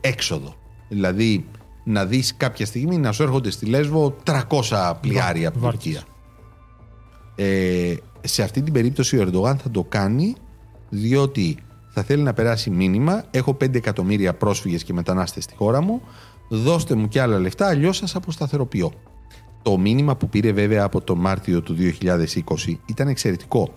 έξοδο. Δηλαδή να δεις κάποια στιγμή να σου έρχονται στη Λέσβο 300 πλοιάρια από την Τουρκία. Σε αυτή την περίπτωση ο Ερντογάν θα το κάνει διότι θα θέλει να περάσει μήνυμα: έχω 5 εκατομμύρια πρόσφυγες και μετανάστες στη χώρα μου, δώστε μου και άλλα λεφτά, αλλιώς σας αποσταθεροποιώ. Το μήνυμα που πήρε βέβαια από τον Μάρτιο του 2020 ήταν εξαιρετικό.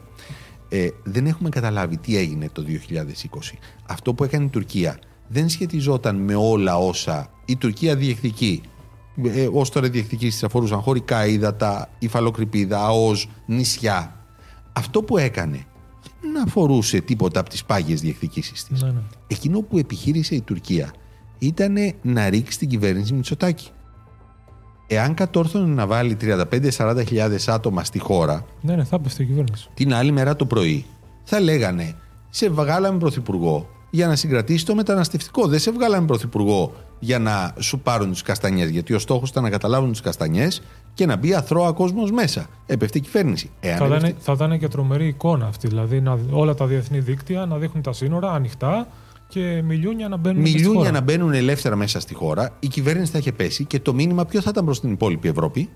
Δεν έχουμε καταλάβει τι έγινε το 2020. Αυτό που έκανε η Τουρκία δεν σχετιζόταν με όλα όσα η Τουρκία διεκδικεί. Ως τώρα διεκδικήσεις τις αφορούσαν χωρικά ύδατα, υφαλοκρηπίδα, ΑΟΣ, νησιά. Αυτό που έκανε δεν αφορούσε τίποτα από τις πάγιες διεκδικήσεις της. Ναι. Εκείνο που επιχείρησε η Τουρκία ήταν να ρίξει την κυβέρνηση Μητσοτάκη. Εάν κατόρθωνε να βάλει 35-40 χιλιάδες άτομα στη χώρα, ναι, θα έπεφτε η κυβέρνηση. Την άλλη μέρα το πρωί θα λέγανε: σε βγάλαμε πρωθυπουργό για να συγκρατήσει το μεταναστευτικό. Δεν σε βγάλαμε πρωθυπουργό για να σου πάρουν τις καστανιές. Γιατί ο στόχος ήταν να καταλάβουν τις καστανιές και να μπει αθρώα κόσμος μέσα. Έπεφτε η κυβέρνηση. Θα ήταν και τρομερή εικόνα αυτή. Δηλαδή όλα τα διεθνή δίκτυα να δείχνουν τα σύνορα ανοιχτά. Και μιλούν για να μπαίνουν ελεύθερα μέσα στη χώρα. Η κυβέρνηση θα είχε πέσει και το μήνυμα ποιο θα ήταν προς την υπόλοιπη Ευρώπη?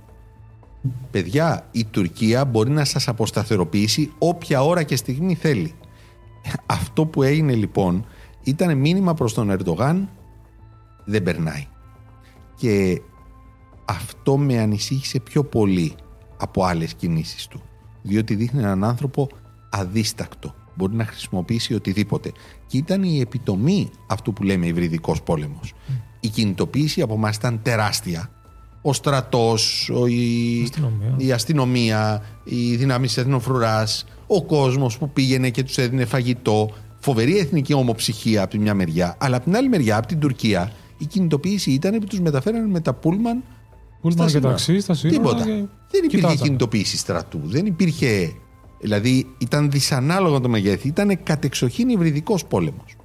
Παιδιά, η Τουρκία μπορεί να σας αποσταθεροποιήσει όποια ώρα και στιγμή θέλει. Αυτό που έγινε λοιπόν ήταν μήνυμα προς τον Ερντογάν: δεν περνάει. Και αυτό με ανησύχησε πιο πολύ από άλλες κινήσεις του, διότι δείχνει έναν άνθρωπο αδίστακτο. Μπορεί να χρησιμοποιήσει οτιδήποτε. Και ήταν η επιτομή αυτού που λέμε υβριδικός πόλεμος. Mm. Η κινητοποίηση από εμάς ήταν τεράστια. Ο στρατός, η αστυνομία, οι δυνάμεις εθνοφρουράς, ο κόσμος που πήγαινε και τους έδινε φαγητό. Φοβερή εθνική ομοψυχία από τη μια μεριά. Αλλά από την άλλη μεριά, από την Τουρκία, η κινητοποίηση ήταν που τους μεταφέραν με τα πούλμαν και ταξί στα σύνορα. Τίποτα. Και... δεν υπήρχε κινητοποίηση στρατού. Δεν υπήρχε. Δηλαδή ήταν δυσανάλογο το μεγέθη, ήταν κατεξοχήν υβριδικός πόλεμος.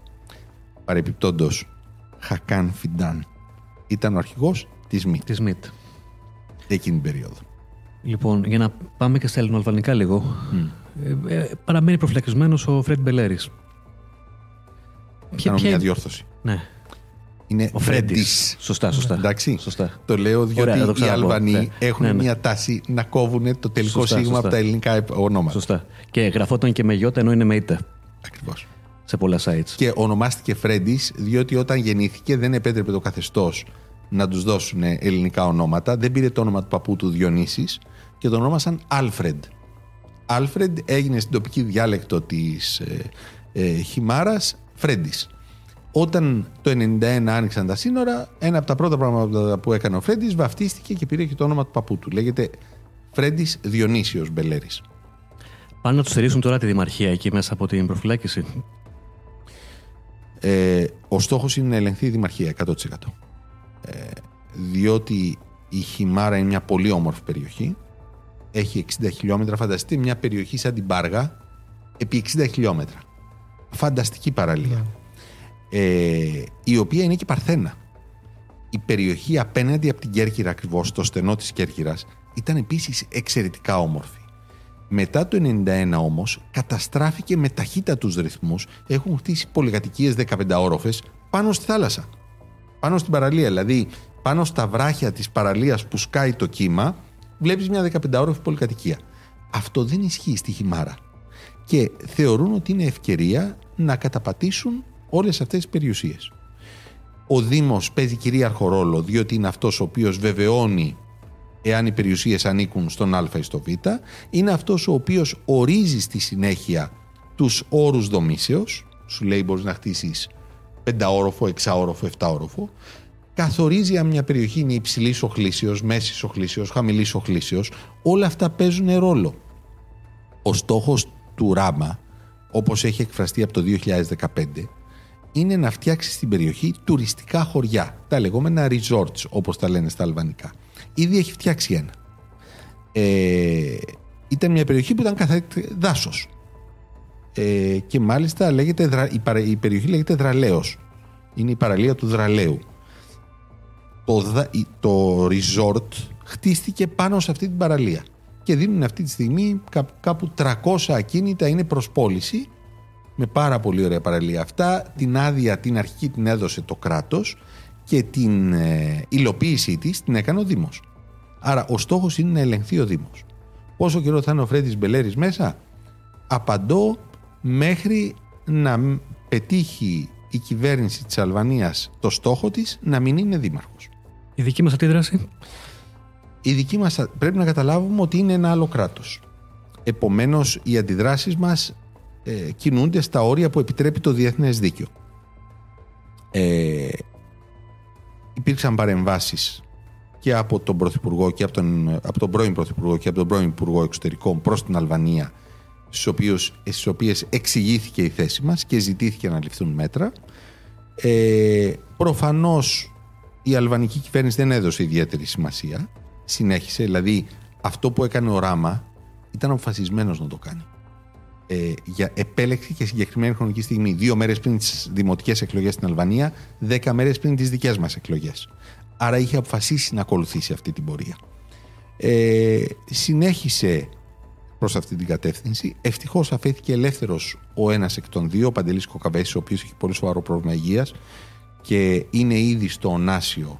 Παρεπιπτόντος, Χακάν Φιντάν ήταν ο αρχηγός της ΜΙΤ. Εκείνη την περίοδο. Λοιπόν, για να πάμε και στα ελληνοαλβανικά λίγο, παραμένει προφυλακισμένος ο Φρέντης Μπελέρης. Κάνω μια διόρθωση. Ναι. Είναι ο Φρέντης. Σωστά. Εντάξει. Σωστά. Το λέω διότι οι Αλβανοί έχουν μια τάση να κόβουν το τελικό σίγμα από τα ελληνικά ονόματα. Σωστά. Και γραφόταν και με γιώτα ενώ είναι με ήττα. Ακριβώς. Σε πολλά sites. Και ονομάστηκε Φρέντης διότι όταν γεννήθηκε δεν επέτρεπε το καθεστώς να τους δώσουν ελληνικά ονόματα. Δεν πήρε το όνομα του παππού του Διονύση και τον ονόμασαν Άλφρεντ. Άλφρεντ έγινε στην τοπική διάλεκτο της Χιμάρας Φρέντης. Όταν το 1991 άνοιξαν τα σύνορα, ένα από τα πρώτα πράγματα που έκανε ο Φρέντης, βαφτίστηκε και πήρε και το όνομα του παππού του. Λέγεται Φρέντης Διονύσιος Μπελέρης. Πάνε να του στερήσουν τώρα τη δημαρχία εκεί μέσα από την προφυλάκηση. Ο στόχος είναι να ελεγχθεί η δημαρχία 100%. Διότι η Χιμάρα είναι μια πολύ όμορφη περιοχή. Έχει 60 χιλιόμετρα. Φανταστείτε μια περιοχή σαν την Πάργα επί 60 χιλιόμετρα. Φανταστική παραλία. Η οποία είναι και παρθένα. Η περιοχή απέναντι από την Κέρκυρα, ακριβώς το στενό της Κέρκυρας, ήταν επίσης εξαιρετικά όμορφη. Μετά το 1991 όμως καταστράφηκε με ταχύτατους ρυθμούς. Έχουν χτίσει πολυκατοικίες 15 όροφες πάνω στη θάλασσα, πάνω στην παραλία. Δηλαδή πάνω στα βράχια της παραλίας που σκάει το κύμα βλέπεις μια 15 όροφη πολυκατοικία. Αυτό δεν ισχύει στη Χιμάρα και θεωρούν ότι είναι ευκαιρία να καταπατήσουν όλες αυτές τις περιουσίες. Ο Δήμος παίζει κυρίαρχο ρόλο, διότι είναι αυτός ο οποίος βεβαιώνει εάν οι περιουσίες ανήκουν στον Α ή στο Β, είναι αυτός ο οποίος ορίζει στη συνέχεια τους όρους δομήσεως, σου λέει μπορείς να χτίσεις 5όροφο, 6όροφο, 7όροφο, καθορίζει αν μια περιοχή είναι υψηλής οχλήσεως, μέσης οχλήσεως, χαμηλής οχλήσεως, όλα αυτά παίζουν ρόλο. Ο στόχος του Ράμα, όπως έχει εκφραστεί από το 2015, είναι να φτιάξει στην περιοχή τουριστικά χωριά, τα λεγόμενα resorts όπως τα λένε στα αλβανικά. Ήδη έχει φτιάξει ένα. Ήταν μια περιοχή που ήταν καθαρή δάσος. Και μάλιστα λέγεται, η περιοχή λέγεται Δραλέος. Είναι η παραλία του Δραλέου. Το resort χτίστηκε πάνω σε αυτή την παραλία και δίνουν αυτή τη στιγμή κάπου 300 ακίνητα, είναι προς πώληση. Με πάρα πολύ ωραία παραλία αυτά. Την άδεια την αρχική την έδωσε το κράτος και την υλοποίησή της την έκανε ο Δήμος. Άρα ο στόχος είναι να ελεγχθεί ο Δήμος. Πόσο καιρό θα είναι ο Φρέντης Μπελέρης μέσα? Απαντώ μέχρι να πετύχει η κυβέρνηση της Αλβανίας το στόχο της να μην είναι δήμαρχος. Η δική μας αντίδραση? Η δική μας πρέπει να καταλάβουμε ότι είναι ένα άλλο κράτος. Επομένως οι αντιδράσεις μας κινούνται στα όρια που επιτρέπει το διεθνές δίκαιο. Υπήρξαν παρεμβάσεις και από τον Πρωθυπουργό και από τον πρώην Πρωθυπουργό και από τον πρώην Υπουργό Εξωτερικών προς την Αλβανία, στις οποίες εξηγήθηκε η θέση μας και ζητήθηκε να ληφθούν μέτρα. Προφανώς η αλβανική κυβέρνηση δεν έδωσε ιδιαίτερη σημασία. Συνέχισε, δηλαδή αυτό που έκανε ο Ράμα ήταν αποφασισμένος να το κάνει. Επέλεξε και συγκεκριμένη χρονική στιγμή, 2 μέρες πριν τις δημοτικές εκλογές στην Αλβανία, 10 μέρες πριν τις δικές μας εκλογές. Άρα είχε αποφασίσει να ακολουθήσει αυτή την πορεία. Συνέχισε προς αυτή την κατεύθυνση. Ευτυχώς αφέθηκε ελεύθερος ο ένας εκ των δύο, ο Παντελής Κοκαβέσης, ο οποίος έχει πολύ σοβαρό πρόβλημα υγείας και είναι ήδη στο Ωνάσιο,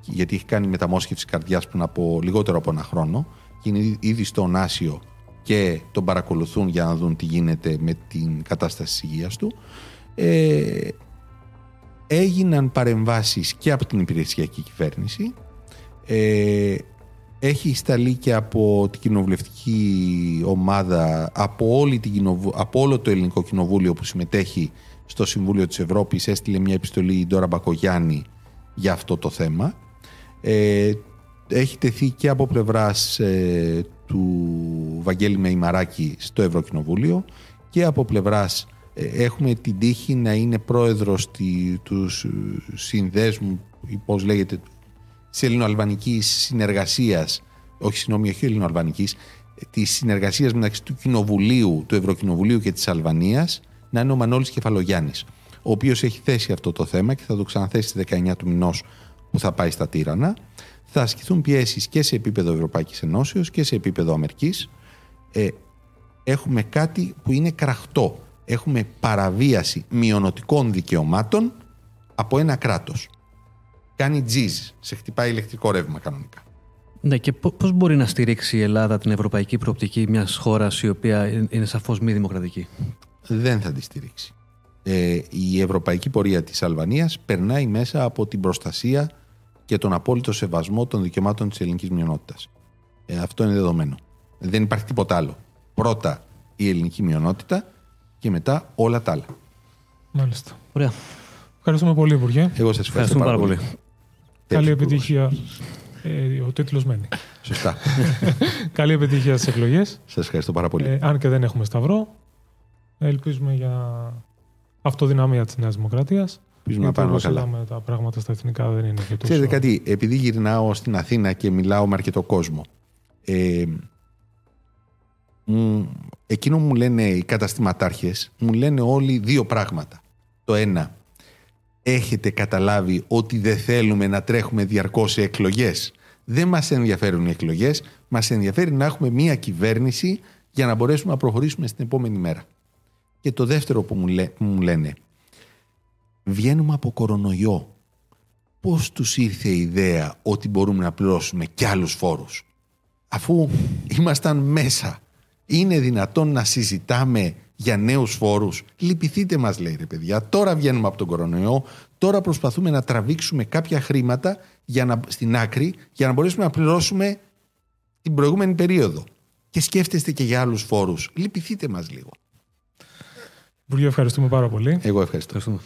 γιατί έχει κάνει μεταμόσχευση καρδιάς πριν από λιγότερο από 1 χρόνο και είναι ήδη στο Ωνάσιο και τον παρακολουθούν για να δουν τι γίνεται με την κατάσταση της υγείας του. Έγιναν παρεμβάσεις και από την υπηρεσιακή κυβέρνηση. Έχει σταλεί και από την κοινοβουλευτική ομάδα, από όλο το ελληνικό κοινοβούλιο που συμμετέχει στο Συμβούλιο της Ευρώπης, έστειλε μια επιστολή η Ντόρα Μπακογιάννη για αυτό το θέμα. Έχει τεθεί και από πλευράς του Βαγγέλη Μεϊμαράκη στο Ευρωκοινοβούλιο και από πλευράς έχουμε την τύχη να είναι πρόεδρος του συνδέσμου, πώς λέγεται, της ελληνοαλβανικής συνεργασίας, όχι ελληνοαλβανικής, της συνεργασίας μεταξύ του Κοινοβουλίου, του Ευρωκοινοβουλίου και της Αλβανίας, να είναι ο Μανώλης Κεφαλογιάννης, ο οποίος έχει θέσει αυτό το θέμα και θα το ξαναθέσει στις 19 του μηνός που θα πάει στα Τύρανα. Θα ασκηθούν πιέσεις και σε επίπεδο Ευρωπαϊκής Ενώσεως και σε επίπεδο Αμερικής. Έχουμε κάτι που είναι κραχτό. Έχουμε παραβίαση μειονοτικών δικαιωμάτων από ένα κράτος. Κάνει τζιζ, σε χτυπάει ηλεκτρικό ρεύμα κανονικά. Ναι, και πώς μπορεί να στηρίξει η Ελλάδα την ευρωπαϊκή προοπτική μιας χώρας η οποία είναι σαφώς μη δημοκρατική? Δεν θα τη στηρίξει. Η ευρωπαϊκή πορεία της Αλβανίας περνάει μέσα από την προστασία και τον απόλυτο σεβασμό των δικαιωμάτων της ελληνικής μειονότητας. Αυτό είναι δεδομένο. Δεν υπάρχει τίποτα άλλο. Πρώτα η ελληνική μειονότητα και μετά όλα τα άλλα. Μάλιστα. Ωραία. Ευχαριστούμε πολύ, Υπουργέ. Εγώ σας ευχαριστώ πάρα πολύ. Καλή επιτυχία. Ο τίτλος μένει. Σωστά. Καλή επιτυχία στις εκλογές. Σας ευχαριστώ πάρα πολύ. Αν και δεν έχουμε σταυρό, ελπίζουμε για αυτοδυναμία της Νέας Δημοκρατίας. Ελπίζουμε να πάμε καλά. Τα πράγματα στα εθνικά δεν είναι και τόσο. Ξέρετε κάτι, επειδή γυρνάω στην Αθήνα και μιλάω με αρκετό κόσμο, εκείνο μου λένε οι καταστηματάρχες, μου λένε όλοι δύο πράγματα. Το ένα, έχετε καταλάβει ότι δεν θέλουμε να τρέχουμε διαρκώς σε εκλογές. Δεν μας ενδιαφέρουν οι εκλογές, μας ενδιαφέρει να έχουμε μία κυβέρνηση για να μπορέσουμε να προχωρήσουμε στην επόμενη μέρα. Και το δεύτερο που μου λένε, βγαίνουμε από κορονοϊό. Πώς τους ήρθε η ιδέα ότι μπορούμε να πληρώσουμε κι άλλους φόρους, αφού ήμασταν μέσα? Είναι δυνατόν να συζητάμε για νέους φόρους? Λυπηθείτε μας, λέει, ρε παιδιά. Τώρα βγαίνουμε από τον κορονοϊό. Τώρα προσπαθούμε να τραβήξουμε κάποια χρήματα στην άκρη για να μπορέσουμε να πληρώσουμε την προηγούμενη περίοδο. Και σκέφτεστε και για άλλους φόρους. Λυπηθείτε μας λίγο. Υπουργέ, ευχαριστούμε πάρα πολύ. Εγώ ευχαριστώ.